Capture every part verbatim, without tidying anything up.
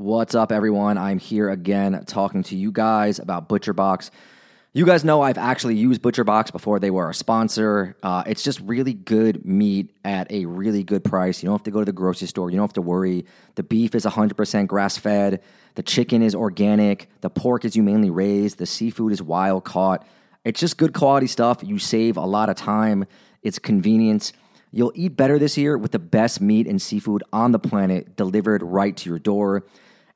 What's up, everyone? I'm here again talking to you guys about ButcherBox. You guys know I've actually used ButcherBox before they were a sponsor. Uh, it's just really good meat at a really good price. You don't have to go to the grocery store. You don't have to worry. The beef is one hundred percent grass-fed. The chicken is organic. The pork is humanely raised. The seafood is wild-caught. It's just good quality stuff. You save a lot of time. It's convenience. You'll eat better this year with the best meat and seafood on the planet delivered right to your door.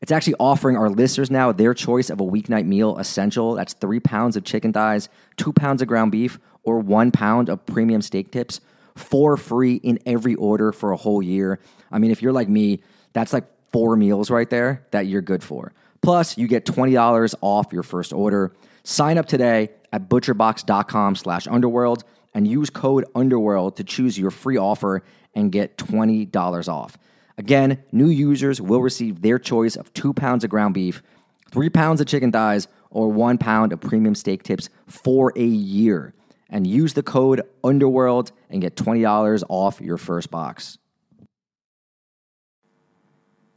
It's actually offering our listeners now their choice of a weeknight meal essential. That's three pounds of chicken thighs, two pounds of ground beef, or one pound of premium steak tips for free in every order for a whole year. I mean, if you're like me, that's like four meals right there that you're good for. Plus, you get twenty dollars off your first order. Sign up today at butcherbox.com slash underworld and use code underworld to choose your free offer and get twenty dollars off. Again, new users will receive their choice of two pounds of ground beef, three pounds of chicken thighs, or one pound of premium steak tips for a year. And use the code UNDERWORLD and get twenty dollars off your first box.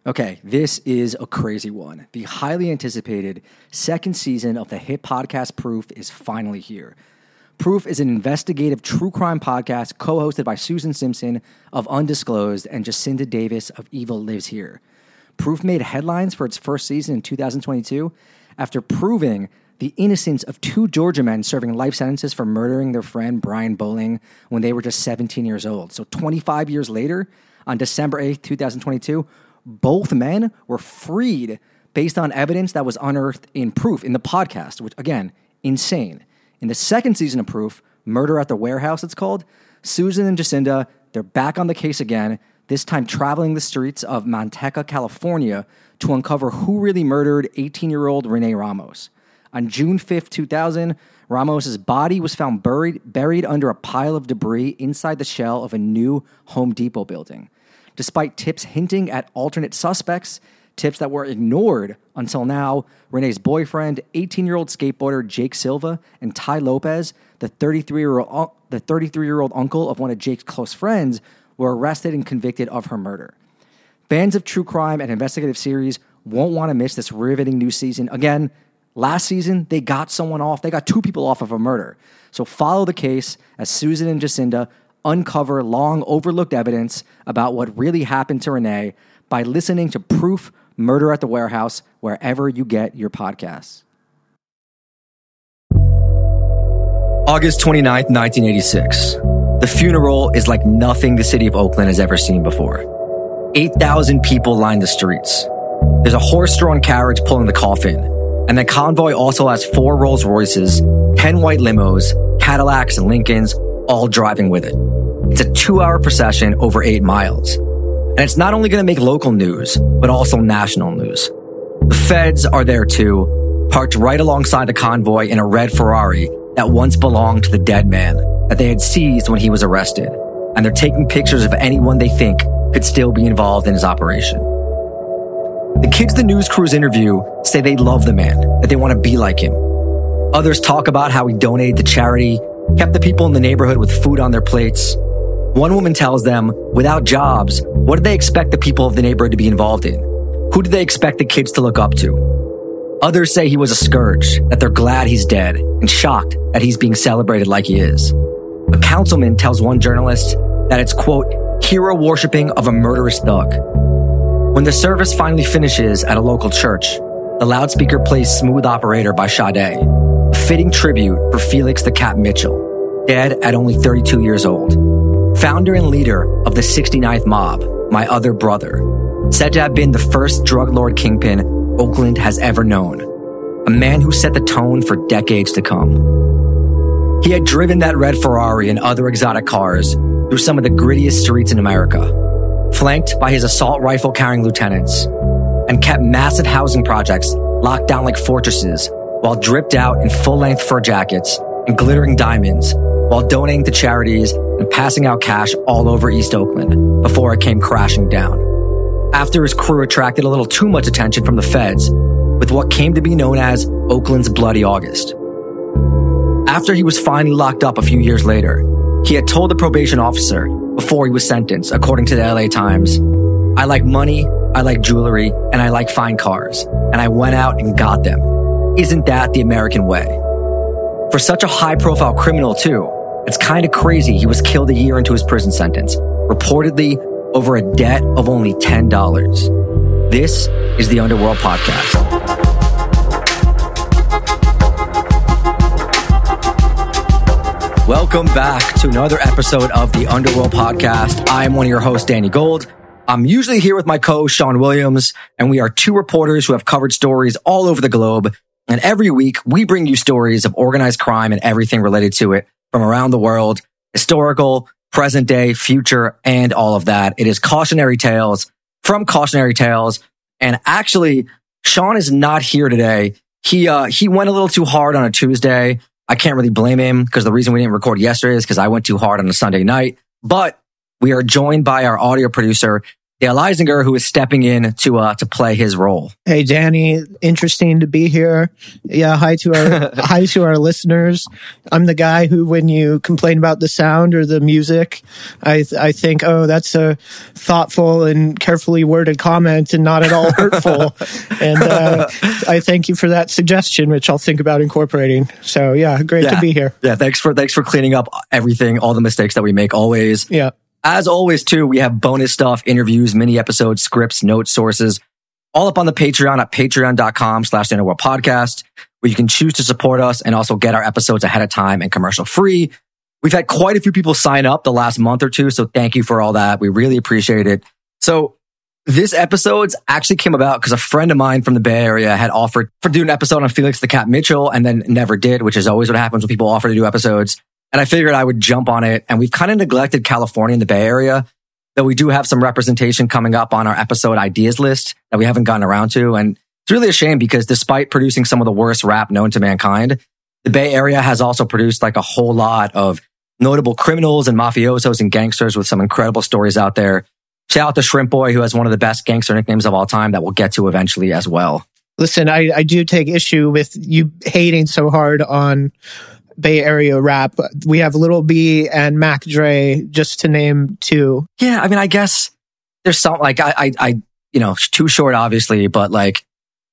Okay, this is a crazy one. The highly anticipated second season of the hit podcast Proof is finally here. Proof is an investigative true crime podcast co-hosted by Susan Simpson of Undisclosed and Jacinda Davis of Evil Lives Here. Proof made headlines for its first season in two thousand twenty-two after proving the innocence of two Georgia men serving life sentences for murdering their friend Brian Bowling when they were just seventeen years old. So twenty-five years later, on December eighth, twenty twenty-two, both men were freed based on evidence that was unearthed in Proof, in the podcast, which, again, insane. In the second season of Proof, Murder at the Warehouse, it's called, Susan and Jacinda, they're back on the case again, this time traveling the streets of Manteca, California, to uncover who really murdered eighteen-year-old Rene Ramos. On June fifth, two thousand, Ramos's body was found buried, buried under a pile of debris inside the shell of a new Home Depot building. Despite tips hinting at alternate suspects, tips that were ignored until now, Renee's boyfriend, eighteen-year-old skateboarder Jake Silva, and Ty Lopez, the thirty-three-year-old the thirty-three-year-old uncle of one of Jake's close friends, were arrested and convicted of her murder. Fans of true crime and investigative series won't want to miss this riveting new season. Again, last season, they got someone off. They got two people off of a murder. So follow the case as Susan and Jacinda uncover long-overlooked evidence about what really happened to Renee by listening to Proof, Murder at the Warehouse, wherever you get your podcasts. August twenty-ninth, nineteen eighty-six. The funeral is like nothing the city of Oakland has ever seen before. eight thousand people line the streets. There's a horse-drawn carriage pulling the coffin, and the convoy also has four Rolls Royces, ten white limos, Cadillacs, and Lincolns, all driving with it. It's a two-hour procession over eight miles. And it's not only going to make local news, but also national news. The Feds are there too, parked right alongside the convoy in a red Ferrari that once belonged to the dead man that they had seized when he was arrested. And they're taking pictures of anyone they think could still be involved in his operation. The kids the news crews interview say they love the man, that they want to be like him. Others talk about how he donated to charity, kept the people in the neighborhood with food on their plates. One woman tells them, without jobs, what did they expect the people of the neighborhood to be involved in? Who did they expect the kids to look up to? Others say he was a scourge, that they're glad he's dead, and shocked that he's being celebrated like he is. A councilman tells one journalist that it's, quote, hero worshipping of a murderous thug. When the service finally finishes at a local church, the loudspeaker plays Smooth Operator by Sade, a fitting tribute for Felix the Cat Mitchell, dead at only thirty-two years old. Founder and leader of the sixty-ninth mob, My Other Brother, said to have been the first drug lord kingpin Oakland has ever known, a man who set the tone for decades to come. He had driven that red Ferrari and other exotic cars through some of the grittiest streets in America, flanked by his assault rifle-carrying lieutenants, and kept massive housing projects locked down like fortresses while dripped out in full-length fur jackets and glittering diamonds, while donating to charities and passing out cash all over East Oakland before it came crashing down. After his crew attracted a little too much attention from the Feds with what came to be known as Oakland's Bloody August. After he was finally locked up a few years later, he had told the probation officer before he was sentenced, according to the L A Times, "I like money, I like jewelry, and I like fine cars, and I went out and got them. Isn't that the American way? For such a high-profile criminal, too, it's kind of crazy he was killed a year into his prison sentence, reportedly over a debt of only ten dollars. This is the Underworld Podcast. Welcome back to another episode of the Underworld Podcast. I am one of your hosts, Danny Gold. I'm usually here with my co-host, Sean Williams, and we are two reporters who have covered stories all over the globe. And every week, we bring you stories of organized crime and everything related to it from around the world, historical, present day, future, and all of that. It is Cautionary Tales from Cautionary Tales. And actually, Sean is not here today. He, uh, he went a little too hard on a Tuesday. I can't really blame him because the reason we didn't record yesterday is because I went too hard on a Sunday night. But we are joined by our audio producer, Dale Eisinger, who is stepping in to uh, to play his role. Hey, Danny. Interesting to be here. Yeah, hi to our hi to our listeners. I'm the guy who, when you complain about the sound or the music, I I think, oh, that's a thoughtful and carefully worded comment and not at all hurtful. and uh, I thank you for that suggestion, which I'll think about incorporating. So yeah, great yeah. to be here. Yeah, thanks for thanks for cleaning up everything, all the mistakes that we make always. Yeah. As always, too, we have bonus stuff, interviews, mini episodes, scripts, notes, sources, all up on the Patreon at patreon.com slash Underworld Podcast, where you can choose to support us and also get our episodes ahead of time and commercial free. We've had quite a few people sign up the last month or two, so thank you for all that. We really appreciate it. So this episode's actually came about because a friend of mine from the Bay Area had offered to do an episode on Felix the Cat Mitchell and then never did, which is always what happens when people offer to do episodes. And I figured I would jump on it. And we've kind of neglected California and the Bay Area, though we do have some representation coming up on our episode ideas list that we haven't gotten around to. And it's really a shame because despite producing some of the worst rap known to mankind, the Bay Area has also produced like a whole lot of notable criminals and mafiosos and gangsters with some incredible stories out there. Shout out to Shrimp Boy, who has one of the best gangster nicknames of all time that we'll get to eventually as well. Listen, I, I do take issue with you hating so hard on Bay Area rap. We have Little B and Mac Dre, just to name two. Yeah, I mean, I guess there's some, like, I, I, I you know, Too Short, obviously, but, like,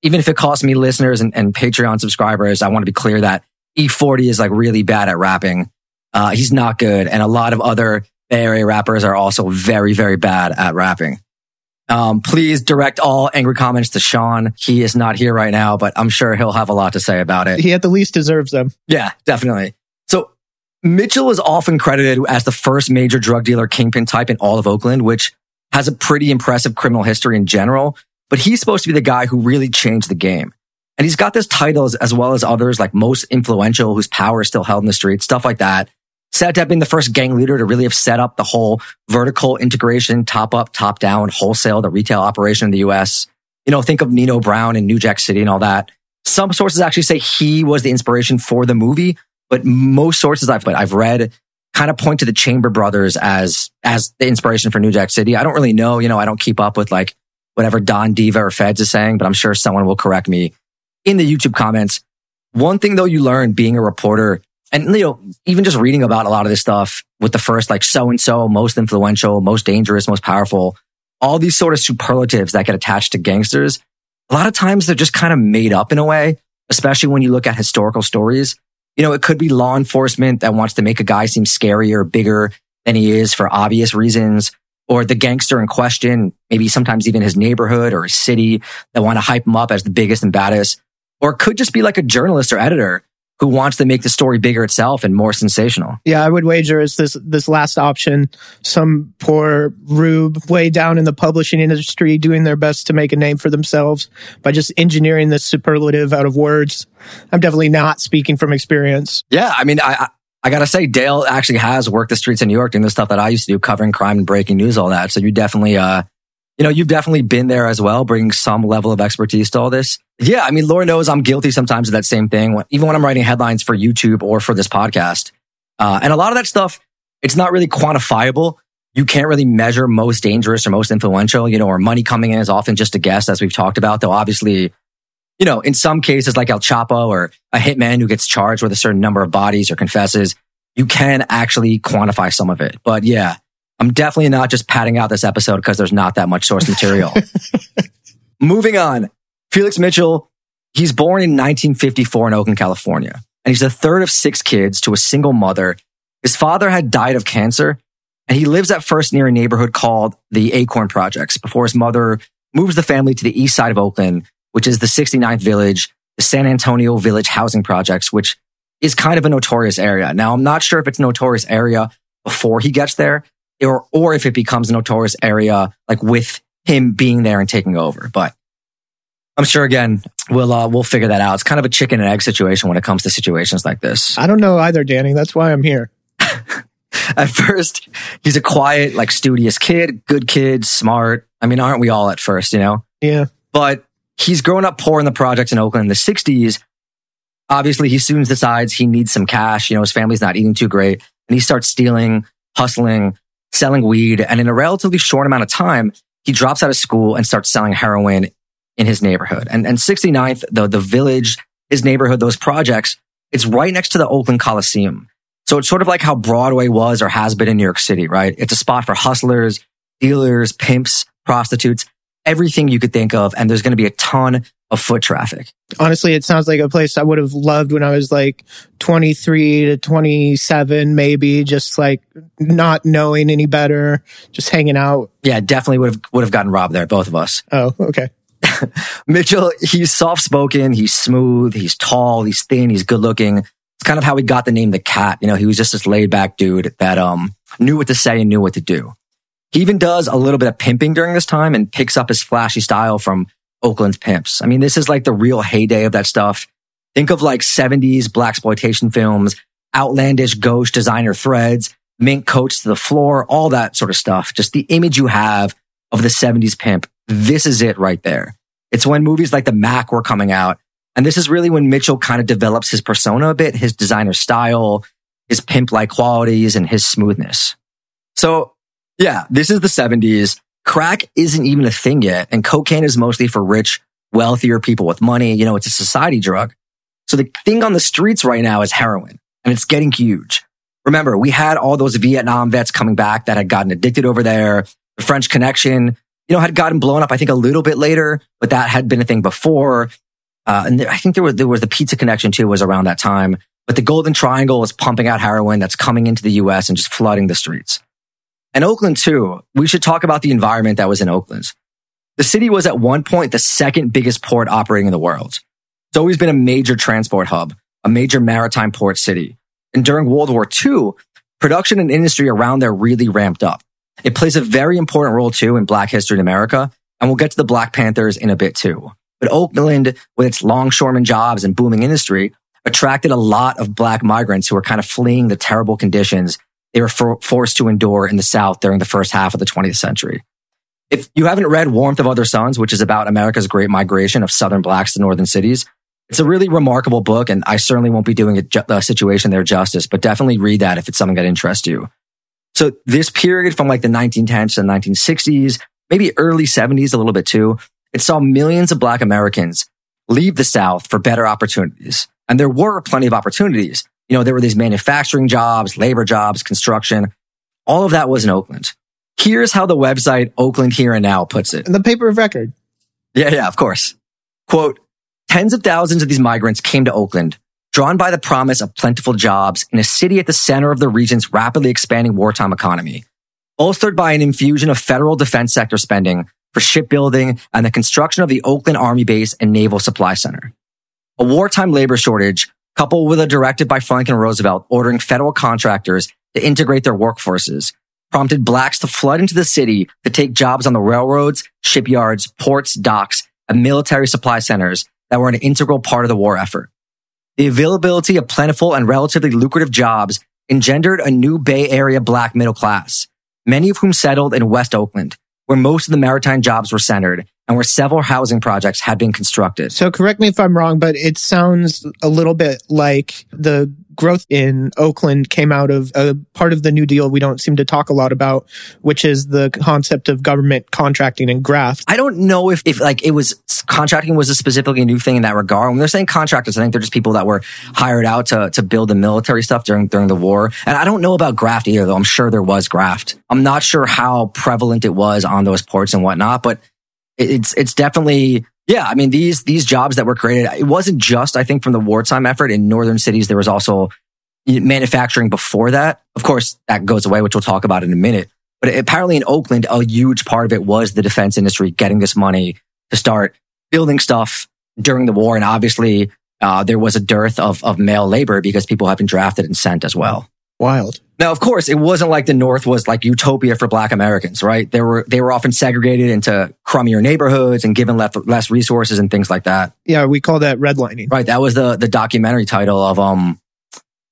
even if it costs me listeners and, and Patreon subscribers, I want to be clear that E forty is, like, really bad at rapping. Uh, he's not good. And a lot of other Bay Area rappers are also very, very bad at rapping. Um, please direct all angry comments to Sean. He is not here right now, but I'm sure he'll have a lot to say about it. He at the least deserves them. Yeah, definitely. So Mitchell is often credited as the first major drug dealer kingpin type in all of Oakland, which has a pretty impressive criminal history in general, but he's supposed to be the guy who really changed the game. And he's got this title as well as others like most influential, whose power is still held in the street, stuff like that. Said to have been the first gang leader to really have set up the whole vertical integration, top up, top down, wholesale, the retail operation in the U S. You know, think of Nino Brown and New Jack City and all that. Some sources actually say he was the inspiration for the movie, but most sources I've I've read kind of point to the Chamber Brothers as as the inspiration for New Jack City. I don't really know, you know, I don't keep up with like whatever Don Diva or Feds is saying, but I'm sure someone will correct me in the YouTube comments. One thing though you learn being a reporter, and, you know, even just reading about a lot of this stuff with the first, like, so-and-so, most influential, most dangerous, most powerful, all these sort of superlatives that get attached to gangsters, a lot of times they're just kind of made up in a way, especially when you look at historical stories. You know, it could be law enforcement that wants to make a guy seem scarier, bigger than he is for obvious reasons, or the gangster in question, maybe sometimes even his neighborhood or his city, that want to hype him up as the biggest and baddest, or it could just be like a journalist or editor who wants to make the story bigger itself and more sensational. Yeah, I would wager it's this this last option. Some poor rube way down in the publishing industry doing their best to make a name for themselves by just engineering this superlative out of words. I'm definitely not speaking from experience. Yeah, I mean, I I, I gotta say, Dale actually has worked the streets in New York doing the stuff that I used to do, covering crime and breaking news, all that. So you definitely, uh, you know, you've definitely been there as well, bringing some level of expertise to all this. Yeah, I mean, Lord knows I'm guilty sometimes of that same thing, even when I'm writing headlines for YouTube or for this podcast. Uh, and a lot of that stuff, it's not really quantifiable. You can't really measure most dangerous or most influential, you know, or money coming in is often just a guess, as we've talked about. Though obviously, you know, in some cases like El Chapo or a hitman who gets charged with a certain number of bodies or confesses, you can actually quantify some of it. But yeah, I'm definitely not just padding out this episode because there's not that much source material. Moving on. Felix Mitchell, he's born in nineteen fifty-four in Oakland, California, and he's the third of six kids to a single mother. His father had died of cancer, and he lives at first near a neighborhood called the Acorn Projects before his mother moves the family to the east side of Oakland, which is the sixty-ninth Village, the San Antonio Village Housing Projects, which is kind of a notorious area. Now, I'm not sure if it's a notorious area before he gets there, or or if it becomes a notorious area like with him being there and taking over. But I'm sure, again, we'll uh, we'll figure that out. It's kind of a chicken and egg situation when it comes to situations like this. I don't know either, Danny. That's why I'm here. At first, he's a quiet, like studious kid, good kid, smart. I mean, aren't we all at first, you know? Yeah. But he's grown up poor in the projects in Oakland in the sixties. Obviously, he soon decides he needs some cash. You know, his family's not eating too great. And he starts stealing, hustling, selling weed. And in a relatively short amount of time, he drops out of school and starts selling heroin in his neighborhood. And and sixty-ninth, the, the village, his neighborhood, those projects, it's right next to the Oakland Coliseum. So it's sort of like how Broadway was or has been in New York City, right? It's a spot for hustlers, dealers, pimps, prostitutes, everything you could think of. And there's going to be a ton of foot traffic. Honestly, it sounds like a place I would have loved when I was like twenty-three to twenty-seven, maybe, just like not knowing any better, just hanging out. Yeah, definitely would have, would have gotten robbed there, both of us. Oh, okay. Mitchell, he's soft-spoken, he's smooth, he's tall, he's thin, he's good-looking. It's kind of how he got the name The Cat. You know, he was just this laid-back dude that um knew what to say and knew what to do. He even does a little bit of pimping during this time and picks up his flashy style from Oakland's pimps. I mean, this is like the real heyday of that stuff. Think of like seventies blaxploitation films, outlandish gauche designer threads, mink coats to the floor, all that sort of stuff. Just the image you have of the seventies pimp. This is it right there. It's when movies like The Mac were coming out. And this is really when Mitchell kind of develops his persona a bit, his designer style, his pimp-like qualities, and his smoothness. So, yeah, this is the seventies. Crack isn't even a thing yet, and cocaine is mostly for rich, wealthier people with money. You know, it's a society drug. So the thing on the streets right now is heroin, and it's getting huge. Remember, we had all those Vietnam vets coming back that had gotten addicted over there. The French Connection, you know, had gotten blown up, I think, a little bit later, but that had been a thing before. Uh, and there, I think there was, there was the Pizza Connection, too, was around that time. But the Golden Triangle was pumping out heroin that's coming into the U S and just flooding the streets. And Oakland, too, we should talk about the environment that was in Oakland. The city was at one point the second biggest port operating in the world. It's always been a major transport hub, a major maritime port city. And during World War Two, production and industry around there really ramped up. It plays a very important role, too, in Black history in America, and we'll get to the Black Panthers in a bit, too. But Oakland, with its longshoremen jobs and booming industry, attracted a lot of Black migrants who were kind of fleeing the terrible conditions they were for- forced to endure in the South during the first half of the twentieth century. If you haven't read Warmth of Other Suns, which is about America's great migration of Southern Blacks to Northern cities, it's a really remarkable book, and I certainly won't be doing a, ju- a situation there justice, but definitely read that if it's something that interests you. So this period from like the nineteen tens to the nineteen sixties, maybe early seventies a little bit too, it saw millions of Black Americans leave the South for better opportunities. And there were plenty of opportunities. You know, there were these manufacturing jobs, labor jobs, construction. All of that was in Oakland. Here's how the website Oakland Here and Now puts it. In the paper of record. Yeah, yeah, of course. Quote, tens of thousands of these migrants came to Oakland, drawn by the promise of plentiful jobs in a city at the center of the region's rapidly expanding wartime economy, bolstered by an infusion of federal defense sector spending for shipbuilding and the construction of the Oakland Army Base and Naval Supply Center. A wartime labor shortage, coupled with a directive by Franklin Roosevelt ordering federal contractors to integrate their workforces, prompted Blacks to flood into the city to take jobs on the railroads, shipyards, ports, docks, and military supply centers that were an integral part of the war effort. The availability of plentiful and relatively lucrative jobs engendered a new Bay Area Black middle class, many of whom settled in West Oakland, where most of the maritime jobs were centered and where several housing projects had been constructed. So correct me if I'm wrong, but it sounds a little bit like the growth in Oakland came out of a part of the New Deal we don't seem to talk a lot about, which is the concept of government contracting and graft. I don't know if, if like it was contracting was a specifically new thing in that regard. When they're saying contractors, I think they're just people that were hired out to, to build the military stuff during, during the war. And I don't know about graft either, though. I'm sure there was graft. I'm not sure how prevalent it was on those ports and whatnot, but it's, it's definitely, yeah, I mean, these, these jobs that were created, it wasn't just, I think, from the wartime effort in northern cities. There was also manufacturing before that. Of course, that goes away, which we'll talk about in a minute. But apparently in Oakland, a huge part of it was the defense industry getting this money to start building stuff during the war. And obviously, uh, there was a dearth of, of male labor because people have been drafted and sent as well. Wild. Now, of course, it wasn't like the North was like utopia for Black Americans, right? They were they were often segregated into crummier neighborhoods and given less, less resources and things like that. Yeah, we call that redlining. Right. That was the the documentary title of um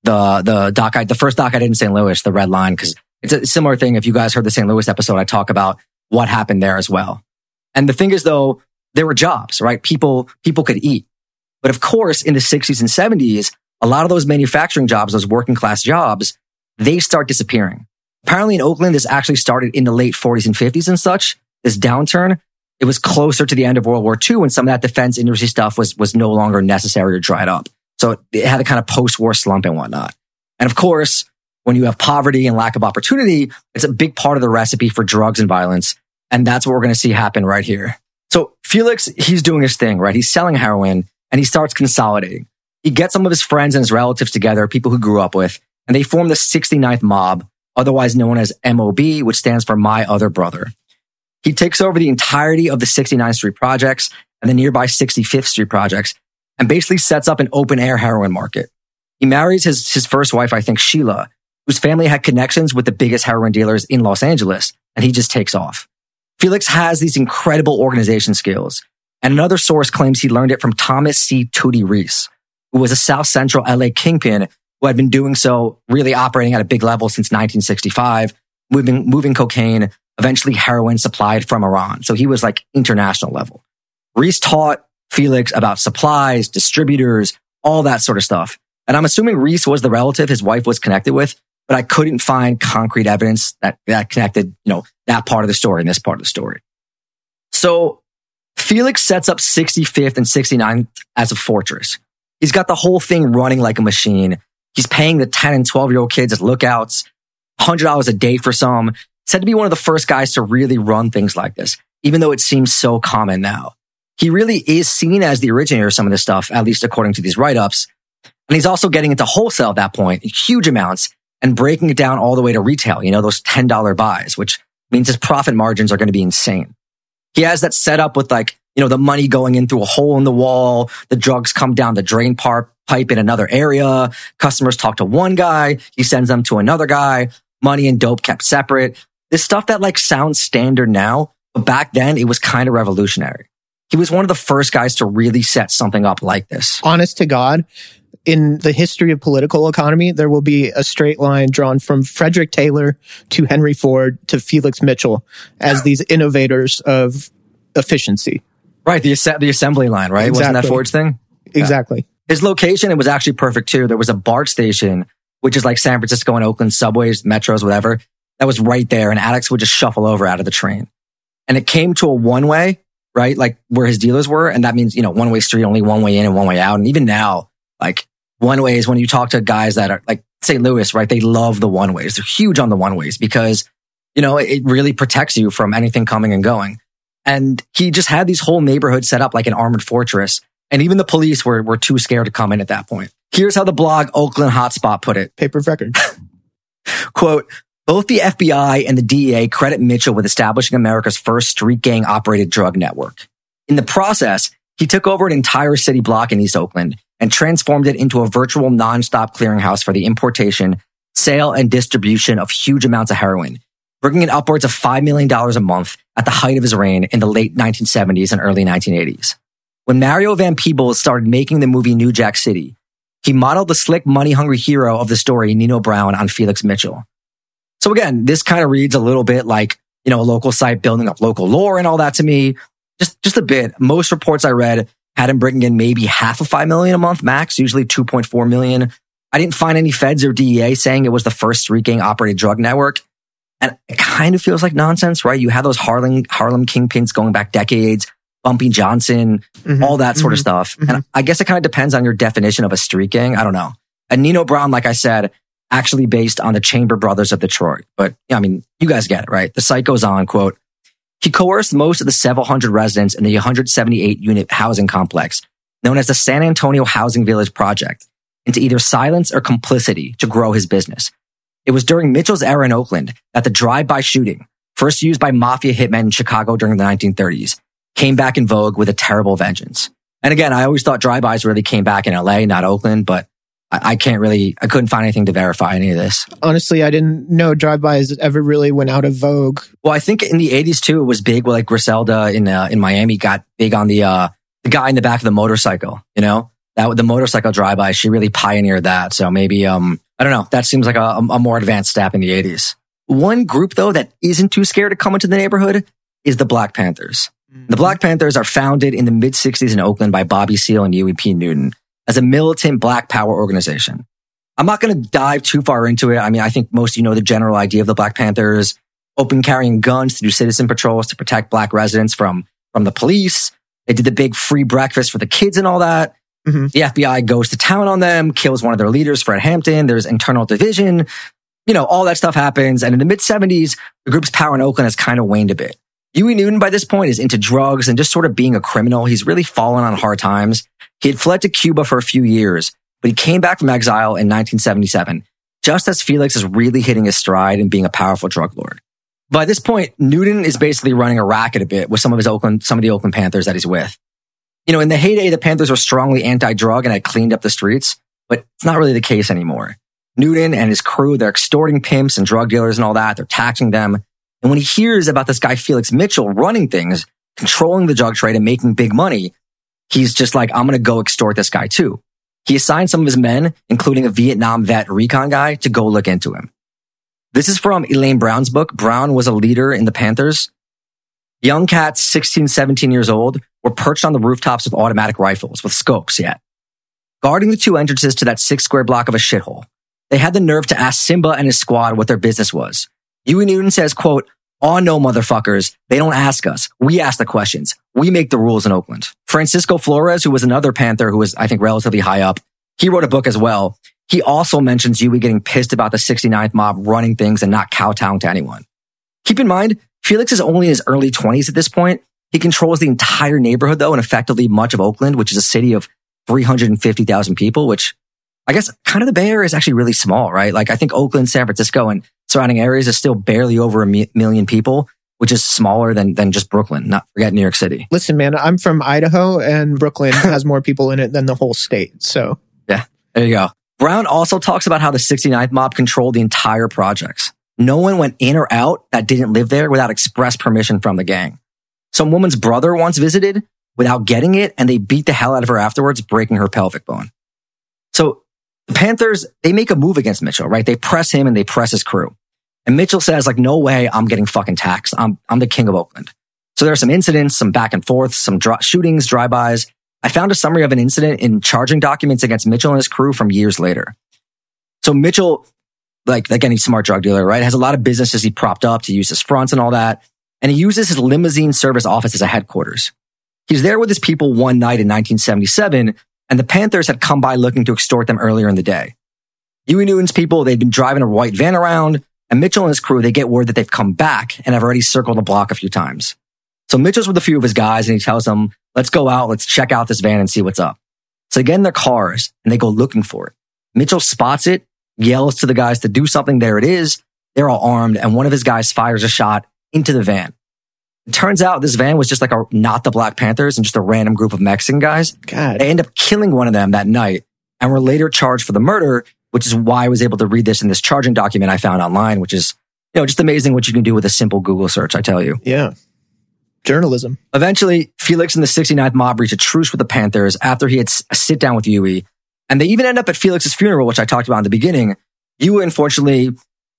the the doc I, the first doc I did in Saint Louis, The Red Line, because it's a similar thing. If you guys heard the Saint Louis episode, I talk about what happened there as well. And the thing is, though, there were jobs, right? People people could eat, but of course, in the sixties and seventies, a lot of those manufacturing jobs, those working class jobs, they start disappearing. Apparently in Oakland, this actually started in the late forties and fifties and such, this downturn. It was closer to the end of World War Two when some of that defense industry stuff was, was no longer necessary or dried up. So it had a kind of post-war slump and whatnot. And of course, when you have poverty and lack of opportunity, it's a big part of the recipe for drugs and violence. And that's what we're going to see happen right here. So Felix, he's doing his thing, right? He's selling heroin and he starts consolidating. He gets some of his friends and his relatives together, people who grew up with, and they form the sixty-ninth mob, otherwise known as M O B, which stands for My Other Brother. He takes over the entirety of the sixty-ninth Street projects and the nearby sixty-fifth Street projects and basically sets up an open-air heroin market. He marries his, his first wife, I think Sheila, whose family had connections with the biggest heroin dealers in Los Angeles, and he just takes off. Felix has these incredible organization skills, and another source claims he learned it from Thomas C. Tootie Reese, who was a South Central L A kingpin who had been doing so, really operating at a big level since nineteen sixty-five, moving, moving cocaine, eventually heroin supplied from Iran. So he was like international level. Reese taught Felix about supplies, distributors, all that sort of stuff. And I'm assuming Reese was the relative his wife was connected with, but I couldn't find concrete evidence that, that connected, you know, that part of the story and this part of the story. So Felix sets up sixty-fifth and sixty-ninth as a fortress. He's got the whole thing running like a machine. He's paying the ten and twelve-year-old kids as lookouts, one hundred dollars a day for some. Said to be one of the first guys to really run things like this, even though it seems so common now. He really is seen as the originator of some of this stuff, at least according to these write-ups. And he's also getting into wholesale at that point, huge amounts, and breaking it down all the way to retail, you know, those ten dollar buys, which means his profit margins are going to be insane. He has that set up with like, you know, the money going in through a hole in the wall, the drugs come down the drain par- pipe in another area, customers talk to one guy, he sends them to another guy, money and dope kept separate. This stuff that like sounds standard now, but back then it was kind of revolutionary. He was one of the first guys to really set something up like this. Honest to God, in the history of political economy, there will be a straight line drawn from Frederick Taylor to Henry Ford to Felix Mitchell as these innovators of efficiency. Right, the the assembly line, right? Exactly. Wasn't that Ford's thing? Yeah. Exactly. His location, it was actually perfect too. There was a BART station, which is like San Francisco and Oakland subways, metros, whatever, that was right there, and addicts would just shuffle over out of the train. And it came to a one-way, right? Like where his dealers were, and that means, you know, one-way street, only one way in and one way out. And even now, like one-way is when you talk to guys that are like Saint Louis, right? They love the one-ways. They're huge on the one-ways because, you know, it really protects you from anything coming and going. And he just had these whole neighborhoods set up like an armored fortress. And even the police were, were too scared to come in at that point. Here's how the blog Oakland Hotspot put it. Paper record. Quote, both the F B I and the D E A credit Mitchell with establishing America's first street gang operated drug network. In the process, he took over an entire city block in East Oakland and transformed it into a virtual nonstop clearinghouse for the importation, sale, and distribution of huge amounts of heroin, bringing it upwards of five million dollars a month at the height of his reign in the late nineteen seventies and early nineteen eighties. When Mario Van Peebles started making the movie New Jack City, he modeled the slick, money-hungry hero of the story, Nino Brown, on Felix Mitchell. So again, this kind of reads a little bit like, you know, a local site building up local lore and all that to me. Just just a bit. Most reports I read had him bringing in maybe half of five million dollars a month max, usually two point four million dollars, I didn't find any feds or D E A saying it was the first street gang operated drug network. And it kind of feels like nonsense, right? You have those Harlem, Harlem kingpins going back decades, Bumpy Johnson, mm-hmm, all that sort mm-hmm, of stuff. Mm-hmm. And I guess it kind of depends on your definition of a street gang. I don't know. And Nino Brown, like I said, actually based on the Chamber Brothers of Detroit. But yeah, I mean, you guys get it, right? The site goes on, quote, he coerced most of the several hundred residents in the one hundred seventy-eight unit housing complex, known as the San Antonio Housing Village Project, into either silence or complicity to grow his business. It was during Mitchell's era in Oakland that the drive-by shooting, first used by mafia hitmen in Chicago during the nineteen thirties, came back in vogue with a terrible vengeance. And again, I always thought drive-bys really came back in L A, not Oakland, but I, I can't really, I couldn't find anything to verify any of this. Honestly, I didn't know drive-bys ever really went out of vogue. Well, I think in the eighties too, it was big. Like Griselda in uh, in Miami got big on the uh, the guy in the back of the motorcycle, you know? That the motorcycle drive-by, she really pioneered that. So maybe, um, I don't know. That seems like a, a more advanced step in the eighties. One group, though, that isn't too scared to come into the neighborhood is the Black Panthers. Mm-hmm. The Black Panthers are founded in the mid-sixties in Oakland by Bobby Seale and Huey P. Newton as a militant Black Power organization. I'm not going to dive too far into it. I mean, I think most of you know the general idea of the Black Panthers, open carrying guns to do citizen patrols to protect Black residents from, from the police. They did the big free breakfast for the kids and all that. Mm-hmm. The F B I goes to town on them, kills one of their leaders, Fred Hampton. There's internal division. You know, all that stuff happens. And in the mid-seventies, the group's power in Oakland has kind of waned a bit. Huey Newton, by this point, is into drugs and just sort of being a criminal. He's really fallen on hard times. He had fled to Cuba for a few years, but he came back from exile in nineteen seventy-seven, just as Felix is really hitting his stride and being a powerful drug lord. By this point, Newton is basically running a racket a bit with some of his Oakland, some of the Oakland Panthers that he's with. You know, in the heyday, the Panthers were strongly anti-drug and had cleaned up the streets, but it's not really the case anymore. Newton and his crew, they're extorting pimps and drug dealers and all that. They're taxing them. And when he hears about this guy, Felix Mitchell, running things, controlling the drug trade and making big money, he's just like, I'm going to go extort this guy too. He assigned some of his men, including a Vietnam vet recon guy, to go look into him. This is from Elaine Brown's book. Brown was a leader in the Panthers. Young cats, sixteen, seventeen years old, were perched on the rooftops with automatic rifles, with scopes yet, guarding the two entrances to that six square block of a shithole. They had the nerve to ask Simba and his squad what their business was. Huey Newton says, quote, "Oh no, motherfuckers, they don't ask us. We ask the questions. We make the rules in Oakland." Francisco Flores, who was another Panther who was, I think, relatively high up, he wrote a book as well. He also mentions Huey getting pissed about the sixty-ninth mob running things and not kowtowing to anyone. Keep in mind, Felix is only in his early twenties at this point. He controls the entire neighborhood, though, and effectively much of Oakland, which is a city of three hundred fifty thousand people, which I guess kind of the Bay Area is actually really small, right? Like, I think Oakland, San Francisco, and surrounding areas is still barely over a mi- million people, which is smaller than than just Brooklyn, not forget New York City. Listen, man, I'm from Idaho, and Brooklyn has more people in it than the whole state, so. Yeah, there you go. Brown also talks about how the sixty-ninth mob controlled the entire projects. No one went in or out that didn't live there without express permission from the gang. Some woman's brother once visited without getting it, and they beat the hell out of her afterwards, breaking her pelvic bone. So the Panthers, they make a move against Mitchell, right? They press him and they press his crew. And Mitchell says, like, no way, I'm getting fucking taxed. I'm I'm the king of Oakland. So there are some incidents, some back and forth, some dro- shootings, drive-bys. I found a summary of an incident in charging documents against Mitchell and his crew from years later. So Mitchell, like, like any smart drug dealer, right, has a lot of businesses he propped up to use his fronts and all that. And he uses his limousine service office as a headquarters. He's there with his people one night in nineteen seventy-seven, and the Panthers had come by looking to extort them earlier in the day. Huey Newton's people, they'd been driving a white van around, and Mitchell and his crew, they get word that they've come back and have already circled the block a few times. So Mitchell's with a few of his guys, and he tells them, let's go out, let's check out this van and see what's up. So they get in their cars, and they go looking for it. Mitchell spots it, yells to the guys to do something. There it is. They're all armed, and one of his guys fires a shot into the van. It turns out this van was just like a not the Black Panthers and just a random group of Mexican guys. God. They end up killing one of them that night and were later charged for the murder, which is why I was able to read this in this charging document I found online, which is, you know, just amazing what you can do with a simple Google search, I tell you. Yeah. Journalism. Eventually, Felix and the sixty-ninth mob reach a truce with the Panthers after he had a sit down with Huey. And they even end up at Felix's funeral, which I talked about in the beginning. Huey, unfortunately,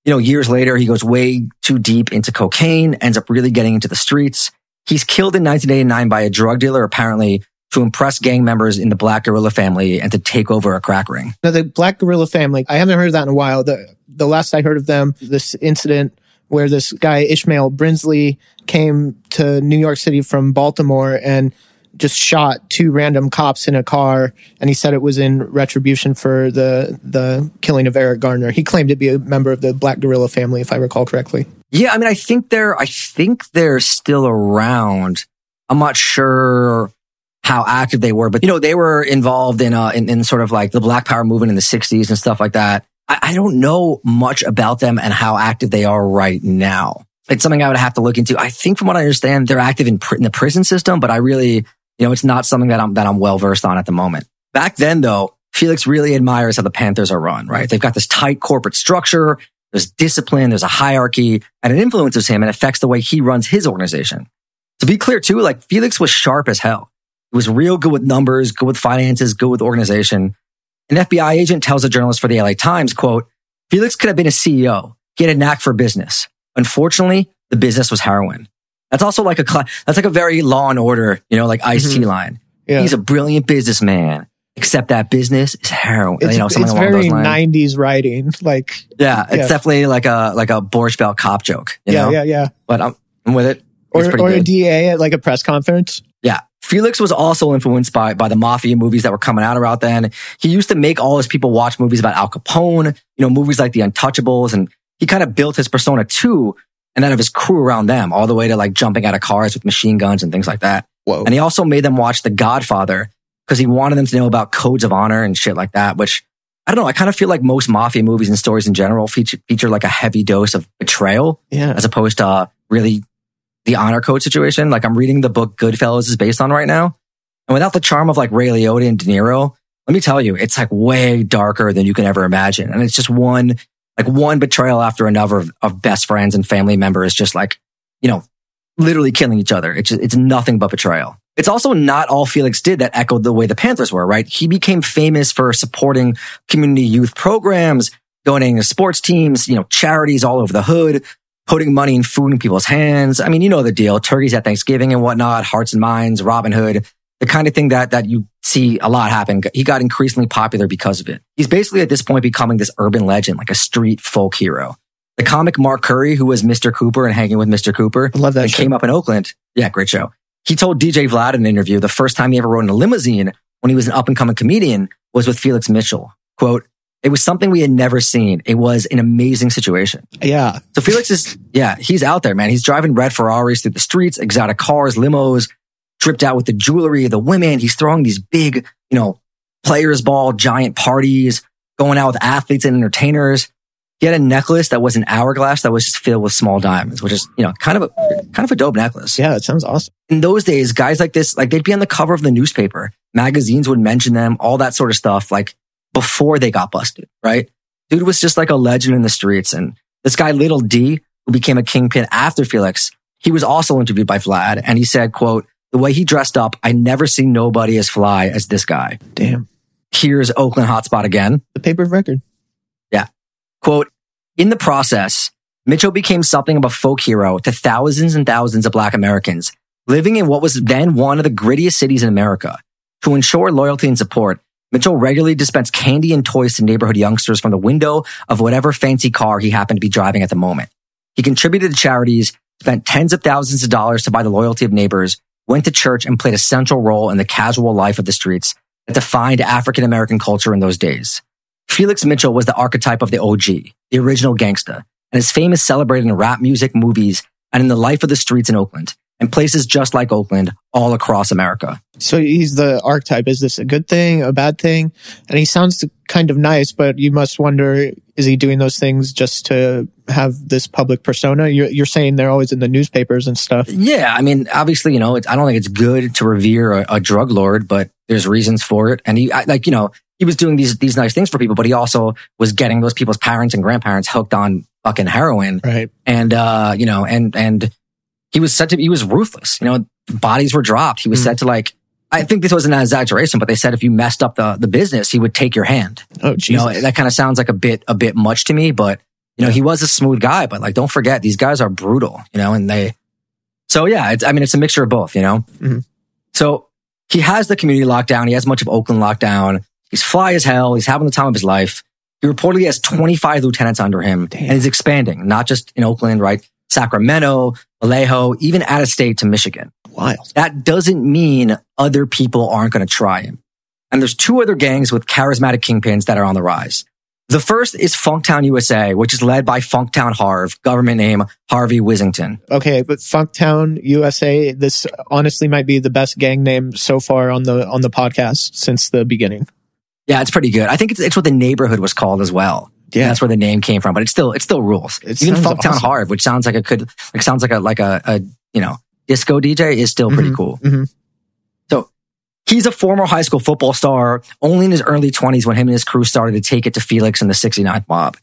you know, years later, he goes way too deep into cocaine, ends up really getting into the streets. He's killed in nineteen eighty-nine by a drug dealer, apparently to impress gang members in the Black Guerrilla Family and to take over a crack ring. Now, the Black Guerrilla Family, I haven't heard of that in a while. The, the last I heard of them, this incident where this guy, Ishmael Brinsley, came to New York City from Baltimore and just shot two random cops in a car, and he said it was in retribution for the the killing of Eric Garner. He claimed to be a member of the Black Guerrilla Family, if I recall correctly. Yeah, I mean, I think they're I think they're still around. I'm not sure how active they were, but you know, they were involved in uh in, in sort of like the Black Power movement in the sixties and stuff like that. I, I don't know much about them and how active they are right now. It's something I would have to look into. I think, from what I understand, they're active in, pr- in the prison system, but I really, you know, it's not something that I'm that I'm well versed on at the moment. Back then, though, Felix really admires how the Panthers are run, right? They've got this tight corporate structure, there's discipline, there's a hierarchy, and it influences him and affects the way he runs his organization. To be clear, too, like, Felix was sharp as hell. He was real good with numbers, good with finances, good with organization. An F B I agent tells a journalist for the L A Times, quote, "Felix could have been a C E O. He had a knack for business. Unfortunately, the business was heroin." That's also like a cl- that's like a very Law and Order, you know, like Ice-T mm-hmm. line. Yeah. He's a brilliant businessman, except that business is heroin. It's, you know, something it's along very those lines. nineties writing, like yeah, it's yeah. definitely like a like a Borscht Belt cop joke. You yeah, know? yeah, yeah. But I'm, I'm with it. It's or or good. A D A at like a press conference. Yeah, Felix was also influenced by by the mafia movies that were coming out around then. He used to make all his people watch movies about Al Capone, you know, movies like The Untouchables, and he kind of built his persona too. And that of his crew around them, all the way to like jumping out of cars with machine guns and things like that. Whoa. And he also made them watch The Godfather because he wanted them to know about codes of honor and shit like that, which, I don't know, I kind of feel like most mafia movies and stories in general feature, feature like a heavy dose of betrayal yeah. as opposed to uh, really the honor code situation. Like, I'm reading the book Goodfellas is based on right now. And without the charm of like Ray Liotta and De Niro, let me tell you, it's like way darker than you can ever imagine. And it's just one... Like one betrayal after another of, of best friends and family members, just like, you know, literally killing each other. It's just, it's nothing but betrayal. It's also not all Felix did that echoed the way the Panthers were, right? He became famous for supporting community youth programs, donating to sports teams, you know, charities all over the hood, putting money and food in people's hands. I mean, you know the deal. Turkeys at Thanksgiving and whatnot, hearts and minds, Robin Hood. The kind of thing that that you see a lot happen. He got increasingly popular because of it. He's basically at this point becoming this urban legend, like a street folk hero. The comic Mark Curry, who was Mister Cooper and Hanging with Mister Cooper, I love that show. Came up in Oakland. Yeah, great show. He told D J Vlad in an interview the first time he ever rode in a limousine when he was an up-and-coming comedian was with Felix Mitchell. Quote, "It was something we had never seen. It was an amazing situation." Yeah. So Felix is, yeah, he's out there, man. He's driving red Ferraris through the streets, exotic cars, limos, tripped out with the jewelry, the women. He's throwing these big, you know, players ball, giant parties, going out with athletes and entertainers. He had a necklace that was an hourglass that was just filled with small diamonds, which is, you know, kind of a, kind of a dope necklace. Yeah, it sounds awesome. In those days, guys like this, like they'd be on the cover of the newspaper. Magazines would mention them, all that sort of stuff, like before they got busted, right? Dude was just like a legend in the streets. And this guy, Little D, who became a kingpin after Felix, he was also interviewed by Vlad. And he said, quote, "The way he dressed up, I never seen nobody as fly as this guy." Damn. Here's Oakland hotspot again. The paper of record. Yeah. Quote, "In the process, Mitchell became something of a folk hero to thousands and thousands of Black Americans living in what was then one of the grittiest cities in America. To ensure loyalty and support, Mitchell regularly dispensed candy and toys to neighborhood youngsters from the window of whatever fancy car he happened to be driving at the moment. He contributed to charities, spent tens of thousands of dollars to buy the loyalty of neighbors, went to church, and played a central role in the casual life of the streets that defined African-American culture in those days. Felix Mitchell was the archetype of the O G, the original gangsta, and his fame is celebrated in rap music, movies, and in the life of the streets in Oakland, and places just like Oakland all across America." So he's the archetype. Is this a good thing, a bad thing? And he sounds kind of nice, but you must wonder, is he doing those things just to have this public persona? You're, you're saying they're always in the newspapers and stuff. Yeah, I mean, obviously, you know, it's, I don't think it's good to revere a, a drug lord, but there's reasons for it. And he, I, like, you know, he was doing these these nice things for people, but he also was getting those people's parents and grandparents hooked on fucking heroin. Right. And, uh, you know, and, and, He was said to he was ruthless. You know, bodies were dropped. He was mm. said to, like, I think this wasn't an exaggeration, but they said if you messed up the, the business, he would take your hand. Oh, Jesus. You know, that kind of sounds like a bit a bit much to me, but you know, yeah. he was a smooth guy. But like, don't forget, these guys are brutal. You know, and they. So yeah, it's, I mean, it's a mixture of both. You know, mm-hmm. so he has the community locked down. He has much of Oakland locked down. He's fly as hell. He's having the time of his life. He reportedly has twenty-five lieutenants under him. Damn. And he's expanding, not just in Oakland, right? Sacramento, Vallejo, even out of state to Michigan. Wild. That doesn't mean other people aren't going to try him. And there's two other gangs with charismatic kingpins that are on the rise. The first is Funktown U S A, which is led by Funktown Harv, government name Harvey Whitington. Okay, but Funktown U S A, this honestly might be the best gang name so far on the on the podcast since the beginning. Yeah, it's pretty good. I think it's it's what the neighborhood was called as well. Yeah, and that's where the name came from. But it still it still rules. It Even Funktown awesome. Harv, which sounds like it could like sounds like a like a, a you know disco D J, is still pretty mm-hmm, cool. Mm-hmm. He's a former high school football star, only in his early twenties when him and his crew started to take it to Felix and the sixty-ninth mob.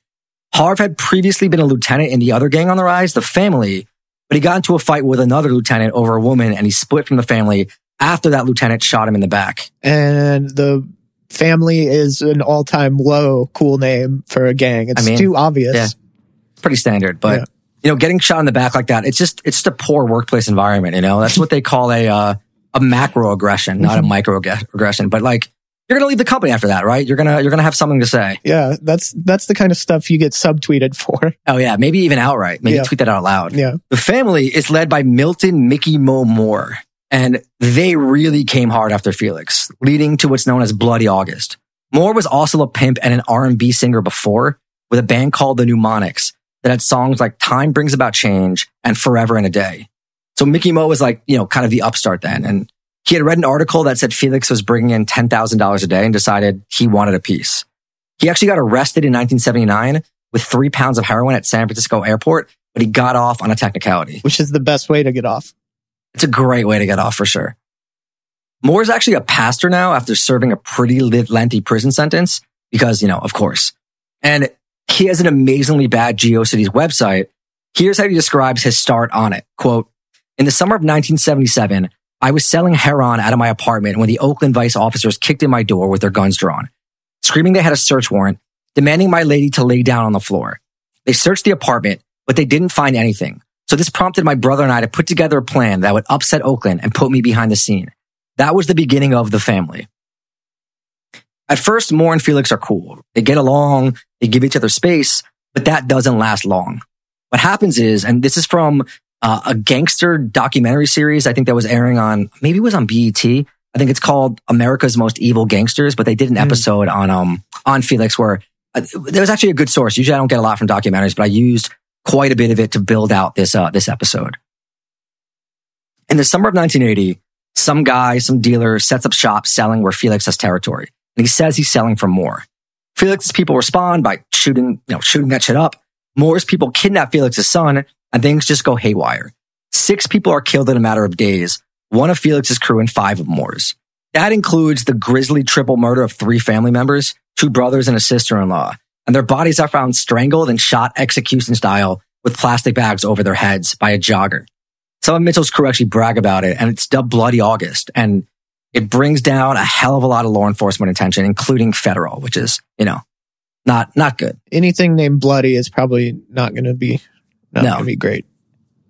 Harv had previously been a lieutenant in the other gang on the rise, the family, but he got into a fight with another lieutenant over a woman and he split from the family after that lieutenant shot him in the back. And the family is an all-time low cool name for a gang. It's I mean, too obvious. Yeah, it's pretty standard, but yeah. you know, getting shot in the back like that, it's just it's just a poor workplace environment, you know? That's what they call a... Uh, a macro aggression, not a micro aggression, but like you're going to leave the company after that, right? You're going to, you're going to have something to say. Yeah. That's, that's the kind of stuff you get subtweeted for. Oh yeah. Maybe even outright. Maybe yeah. tweet that out loud. Yeah. The family is led by Milton Mickey Mo Moore, and they really came hard after Felix, leading to what's known as Bloody August. Moore was also a pimp and an R and B singer before, with a band called The Mnemonics that had songs like Time Brings About Change and Forever in a Day. So Mickey Mo was like, you know, kind of the upstart then. And he had read an article that said Felix was bringing in ten thousand dollars a day and decided he wanted a piece. He actually got arrested in nineteen seventy-nine with three pounds of heroin at San Francisco airport, but he got off on a technicality. Which is the best way to get off. It's a great way to get off for sure. Moore's actually a pastor now after serving a pretty lengthy prison sentence because, you know, of course. And he has an amazingly bad GeoCities website. Here's how he describes his start on it. Quote, "In the summer of nineteen seventy-seven, I was selling heroin out of my apartment when the Oakland Vice officers kicked in my door with their guns drawn, screaming they had a search warrant, demanding my lady to lay down on the floor. They searched the apartment, but they didn't find anything. So this prompted my brother and I to put together a plan that would upset Oakland and put me behind the scene. That was the beginning of the family." At first, Moore and Felix are cool. They get along, they give each other space, but that doesn't last long. What happens is, and this is from... Uh, a gangster documentary series, I think that was airing on, maybe it was on B E T. I think it's called America's Most Evil Gangsters, but they did an mm. episode on um on Felix where uh, there was actually a good source. Usually I don't get a lot from documentaries, but I used quite a bit of it to build out this uh this episode. In the summer of nineteen eighty, some guy, some dealer sets up shop selling where Felix has territory, and he says he's selling for more. Felix's people respond by shooting, you know, shooting that shit up. Moore's people kidnap Felix's son, and things just go haywire. Six people are killed in a matter of days, one of Felix's crew and five of Moore's. That includes the grisly triple murder of three family members, two brothers and a sister-in-law, and their bodies are found strangled and shot execution style with plastic bags over their heads by a jogger. Some of Mitchell's crew actually brag about it, and it's dubbed Bloody August, and it brings down a hell of a lot of law enforcement attention, including federal, which is, you know, not not good. Anything named Bloody is probably not going to be... No, no. It'd be great.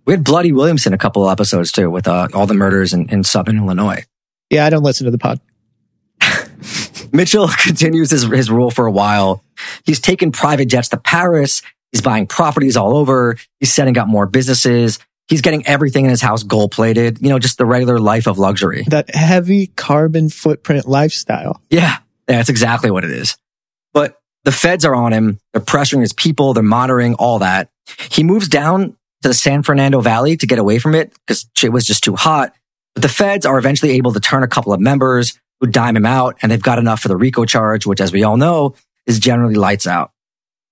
We had Bloody Williamson a couple of episodes too with uh, all the murders in, in Southern Illinois. Yeah, I don't listen to the pod. Mitchell continues his, his rule for a while. He's taken private jets to Paris. He's buying properties all over. He's setting up more businesses. He's getting everything in his house gold-plated. You know, just the regular life of luxury. That heavy carbon footprint lifestyle. Yeah, yeah, that's exactly what it is. But the feds are on him. They're pressuring his people. They're monitoring all that. He moves down to the San Fernando Valley to get away from it because shit was just too hot. But the feds are eventually able to turn a couple of members who dime him out, and they've got enough for the RICO charge, which, as we all know, is generally lights out.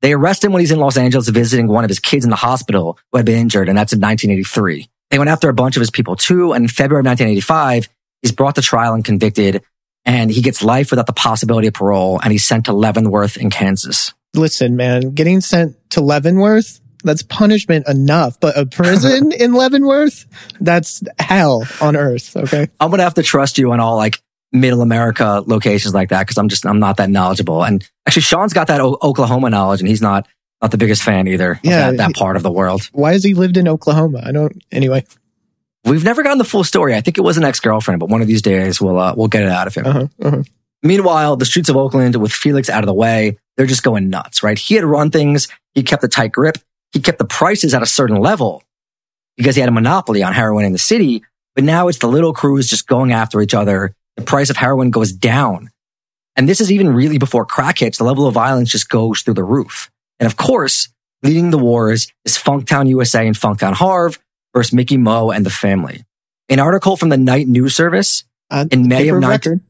They arrest him when he's in Los Angeles visiting one of his kids in the hospital who had been injured, and that's in nineteen eighty-three. They went after a bunch of his people too, and in February of nineteen eighty-five, he's brought to trial and convicted, and he gets life without the possibility of parole, and he's sent to Leavenworth in Kansas. Listen, man, getting sent to Leavenworth... that's punishment enough, but a prison in Leavenworth? That's hell on earth, okay? I'm going to have to trust you on all like middle America locations like that because I'm just, I'm not that knowledgeable. And actually, Sean's got that o- Oklahoma knowledge and he's not, not the biggest fan either of yeah, that, that he, part of the world. Why has he lived in Oklahoma? I don't, anyway. We've never gotten the full story. I think it was an ex-girlfriend, but one of these days we'll uh, we'll get it out of him. Uh-huh, uh-huh. Meanwhile, the streets of Oakland, with Felix out of the way, they're just going nuts, right? He had run things. He kept a tight grip. He kept the prices at a certain level because he had a monopoly on heroin in the city. But now it's the little crews just going after each other. The price of heroin goes down. And this is even really before crack hits. The level of violence just goes through the roof. And of course, leading the wars is Funktown U S A and Funktown Harv versus Mickey Moe and the family. An article from the Night News Service uh, in May of nineteen-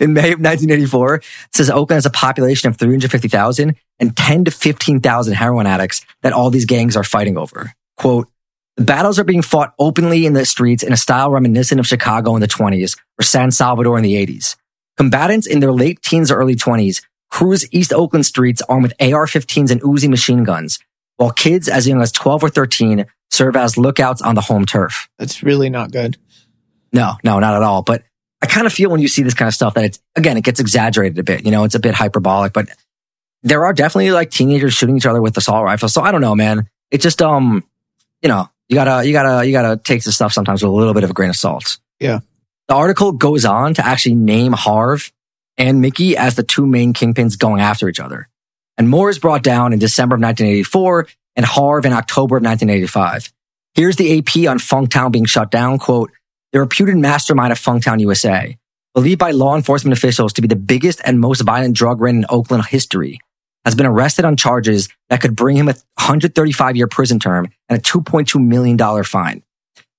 in May of nineteen eighty-four says Oakland has a population of three hundred fifty thousand and ten to fifteen thousand heroin addicts that all these gangs are fighting over. Quote, the battles are being fought openly in the streets in a style reminiscent of Chicago in the twenties or San Salvador in the eighties. Combatants in their late teens or early twenties cruise East Oakland streets armed with A R fifteens and Uzi machine guns, while kids as young as twelve or thirteen serve as lookouts on the home turf. That's really not good. No, no, not at all. But I kind of feel when you see this kind of stuff that it's, again, it gets exaggerated a bit. You know, it's a bit hyperbolic, but there are definitely like teenagers shooting each other with assault rifles. So I don't know, man. It just, um, you know, you gotta, you gotta, you gotta take this stuff sometimes with a little bit of a grain of salt. Yeah. The article goes on to actually name Harv and Mickey as the two main kingpins going after each other. And Moore is brought down in December of nineteen eighty-four and Harv in October of nineteen eighty-five. Here's the A P on Funktown being shut down, quote, the reputed mastermind of Funktown U S A, believed by law enforcement officials to be the biggest and most violent drug ring in Oakland history, has been arrested on charges that could bring him a one hundred thirty-five year prison term and a two point two million dollars fine.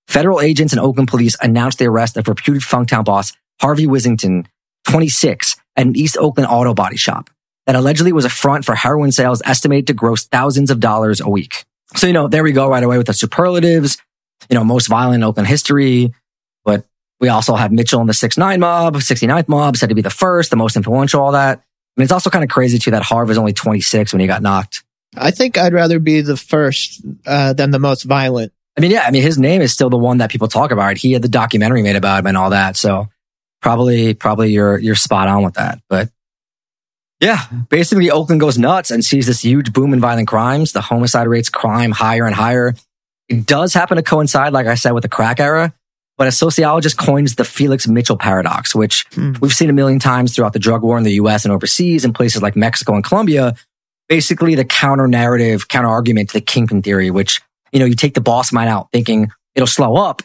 Federal agents and Oakland police announced the arrest of reputed Funktown boss Harvey Whitington, twenty-six, at an East Oakland auto body shop that allegedly was a front for heroin sales estimated to gross thousands of dollars a week. So, you know, there we go right away with the superlatives, you know, most violent in Oakland history. But we also have Mitchell and the sixty-nine mob, sixty-ninth mob, said to be the first, the most influential, all that. And it's also kind of crazy, too, that Harv was only twenty-six when he got knocked. I think I'd rather be the first uh, than the most violent. I mean, yeah, I mean, his name is still the one that people talk about. He had the documentary made about him and all that. So probably, probably you're, you're spot on with that. But yeah, basically Oakland goes nuts and sees this huge boom in violent crimes. The homicide rates climb higher and higher. It does happen to coincide, like I said, with the crack era. But a sociologist coins the Felix Mitchell paradox, which hmm. we've seen a million times throughout the drug war in the U S and overseas in places like Mexico and Colombia. Basically the counter-narrative, counter-argument to the kingpin theory, which, you know, you take the boss mind out thinking it'll slow up.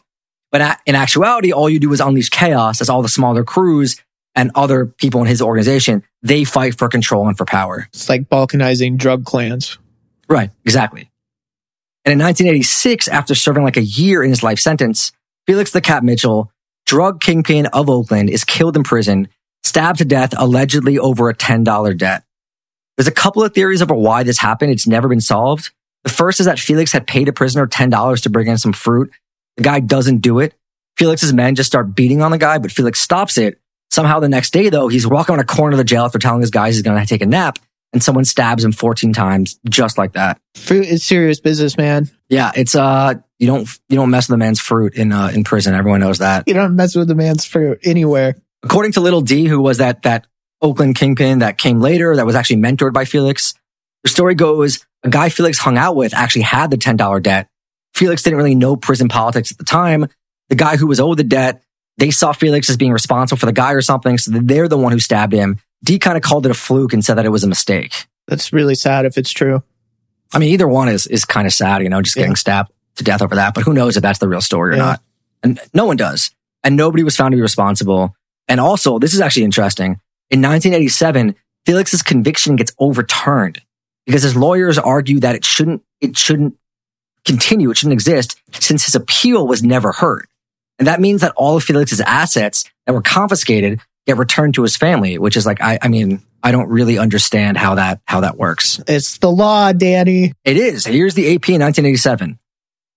But in actuality, all you do is unleash chaos as all the smaller crews and other people in his organization, they fight for control and for power. It's like balkanizing drug clans. Right, exactly. And in nineteen eighty-six, after serving like a year in his life sentence, Felix the Cat Mitchell, drug kingpin of Oakland, is killed in prison, stabbed to death, allegedly over a ten dollar debt. There's a couple of theories over why this happened. It's never been solved. The first is that Felix had paid a prisoner ten dollars to bring in some fruit. The guy doesn't do it. Felix's men just start beating on the guy, but Felix stops it. Somehow the next day, though, he's walking on a corner of the jail for telling his guys he's going to take a nap, and someone stabs him fourteen times, just like that. Fruit is serious business, man. Yeah, it's uh, you don't you don't mess with a man's fruit in uh, in prison. Everyone knows that. You don't mess with a man's fruit anywhere. According to Little D, who was that that Oakland kingpin that came later, that was actually mentored by Felix. The story goes, a guy Felix hung out with actually had the ten dollar debt. Felix didn't really know prison politics at the time. The guy who was owed the debt, they saw Felix as being responsible for the guy or something, so they're the one who stabbed him. D kind of called it a fluke and said that it was a mistake. That's really sad if it's true. I mean, either one is, is kind of sad, you know, just yeah. getting stabbed to death over that. But who knows if that's the real story or yeah. not. And no one does. And nobody was found to be responsible. And also, this is actually interesting. In nineteen eighty-seven, Felix's conviction gets overturned because his lawyers argue that it shouldn't, it shouldn't continue. It shouldn't exist since his appeal was never heard. And that means that all of Felix's assets that were confiscated get returned to his family, which is like, I, I mean, I don't really understand how that how that works. It's the law, Danny. It is. Here's the A P in nineteen eighty-seven.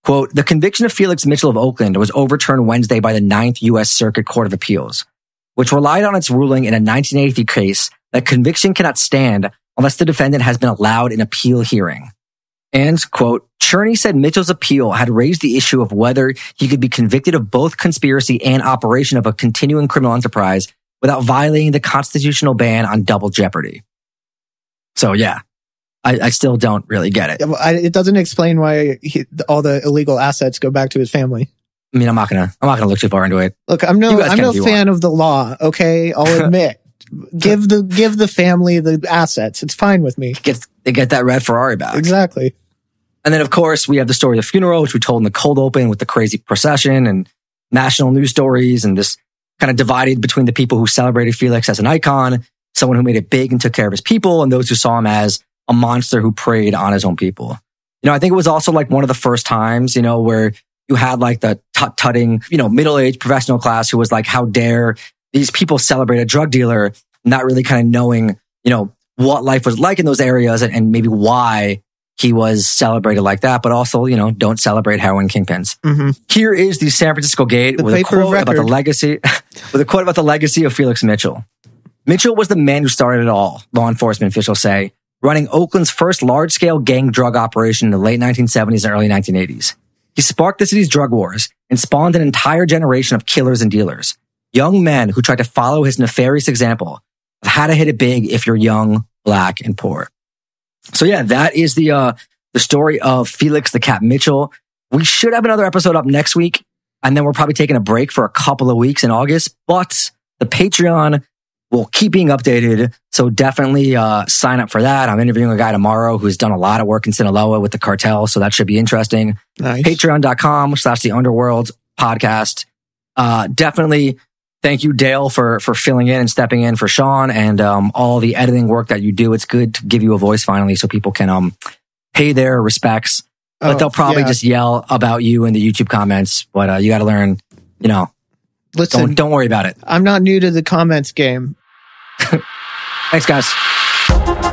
Quote, the conviction of Felix Mitchell of Oakland was overturned Wednesday by the Ninth U S Circuit Court of Appeals, which relied on its ruling in a nineteen eighty-three case that conviction cannot stand unless the defendant has been allowed an appeal hearing. And, quote, Cherney said Mitchell's appeal had raised the issue of whether he could be convicted of both conspiracy and operation of a continuing criminal enterprise without violating the constitutional ban on double jeopardy. So, yeah, I, I still don't really get it. It doesn't explain why he, all the illegal assets go back to his family. I mean, I'm not gonna, I'm not gonna look too far into it. Look, I'm no, I'm no fan want. of the law. Okay, I'll admit. give the, give the family the assets. It's fine with me. Get, they get that red Ferrari back. Exactly. And then, of course, we have the story of the funeral, which we told in the cold open with the crazy procession and national news stories, and this kind of divided between the people who celebrated Felix as an icon, someone who made it big and took care of his people, and those who saw him as a monster who preyed on his own people. You know, I think it was also like one of the first times, you know, where you had like the tut-tutting, you know, middle-aged professional class who was like, how dare these people celebrate a drug dealer, not really kind of knowing, you know, what life was like in those areas and, and maybe why he was celebrated like that, but also, you know, don't celebrate heroin kingpins. Mm-hmm. Here is the San Francisco Gate the with a quote about the legacy, with a quote about the legacy of Felix Mitchell. Mitchell was the man who started it all, law enforcement officials say, running Oakland's first large-scale gang drug operation in the late nineteen seventies and early nineteen eighties. He sparked the city's drug wars and spawned an entire generation of killers and dealers, young men who tried to follow his nefarious example of how to hit it big if you're young, black, and poor. So yeah, that is the uh, the story of Felix the Cat Mitchell. We should have another episode up next week, and then we're probably taking a break for a couple of weeks in August, but the Patreon will keep being updated, so definitely uh, sign up for that. I'm interviewing a guy tomorrow who's done a lot of work in Sinaloa with the cartel, so that should be interesting. Nice. Patreon.com slash the Underworld podcast. Uh, definitely thank you, Dale, for for filling in and stepping in for Sean and um, all the editing work that you do. It's good to give you a voice finally so people can um, pay their respects. But oh, they'll probably yeah. just yell about you in the YouTube comments. But uh, you got to learn, you know, Listen, don't, don't worry about it. I'm not new to the comments game. Thanks, guys.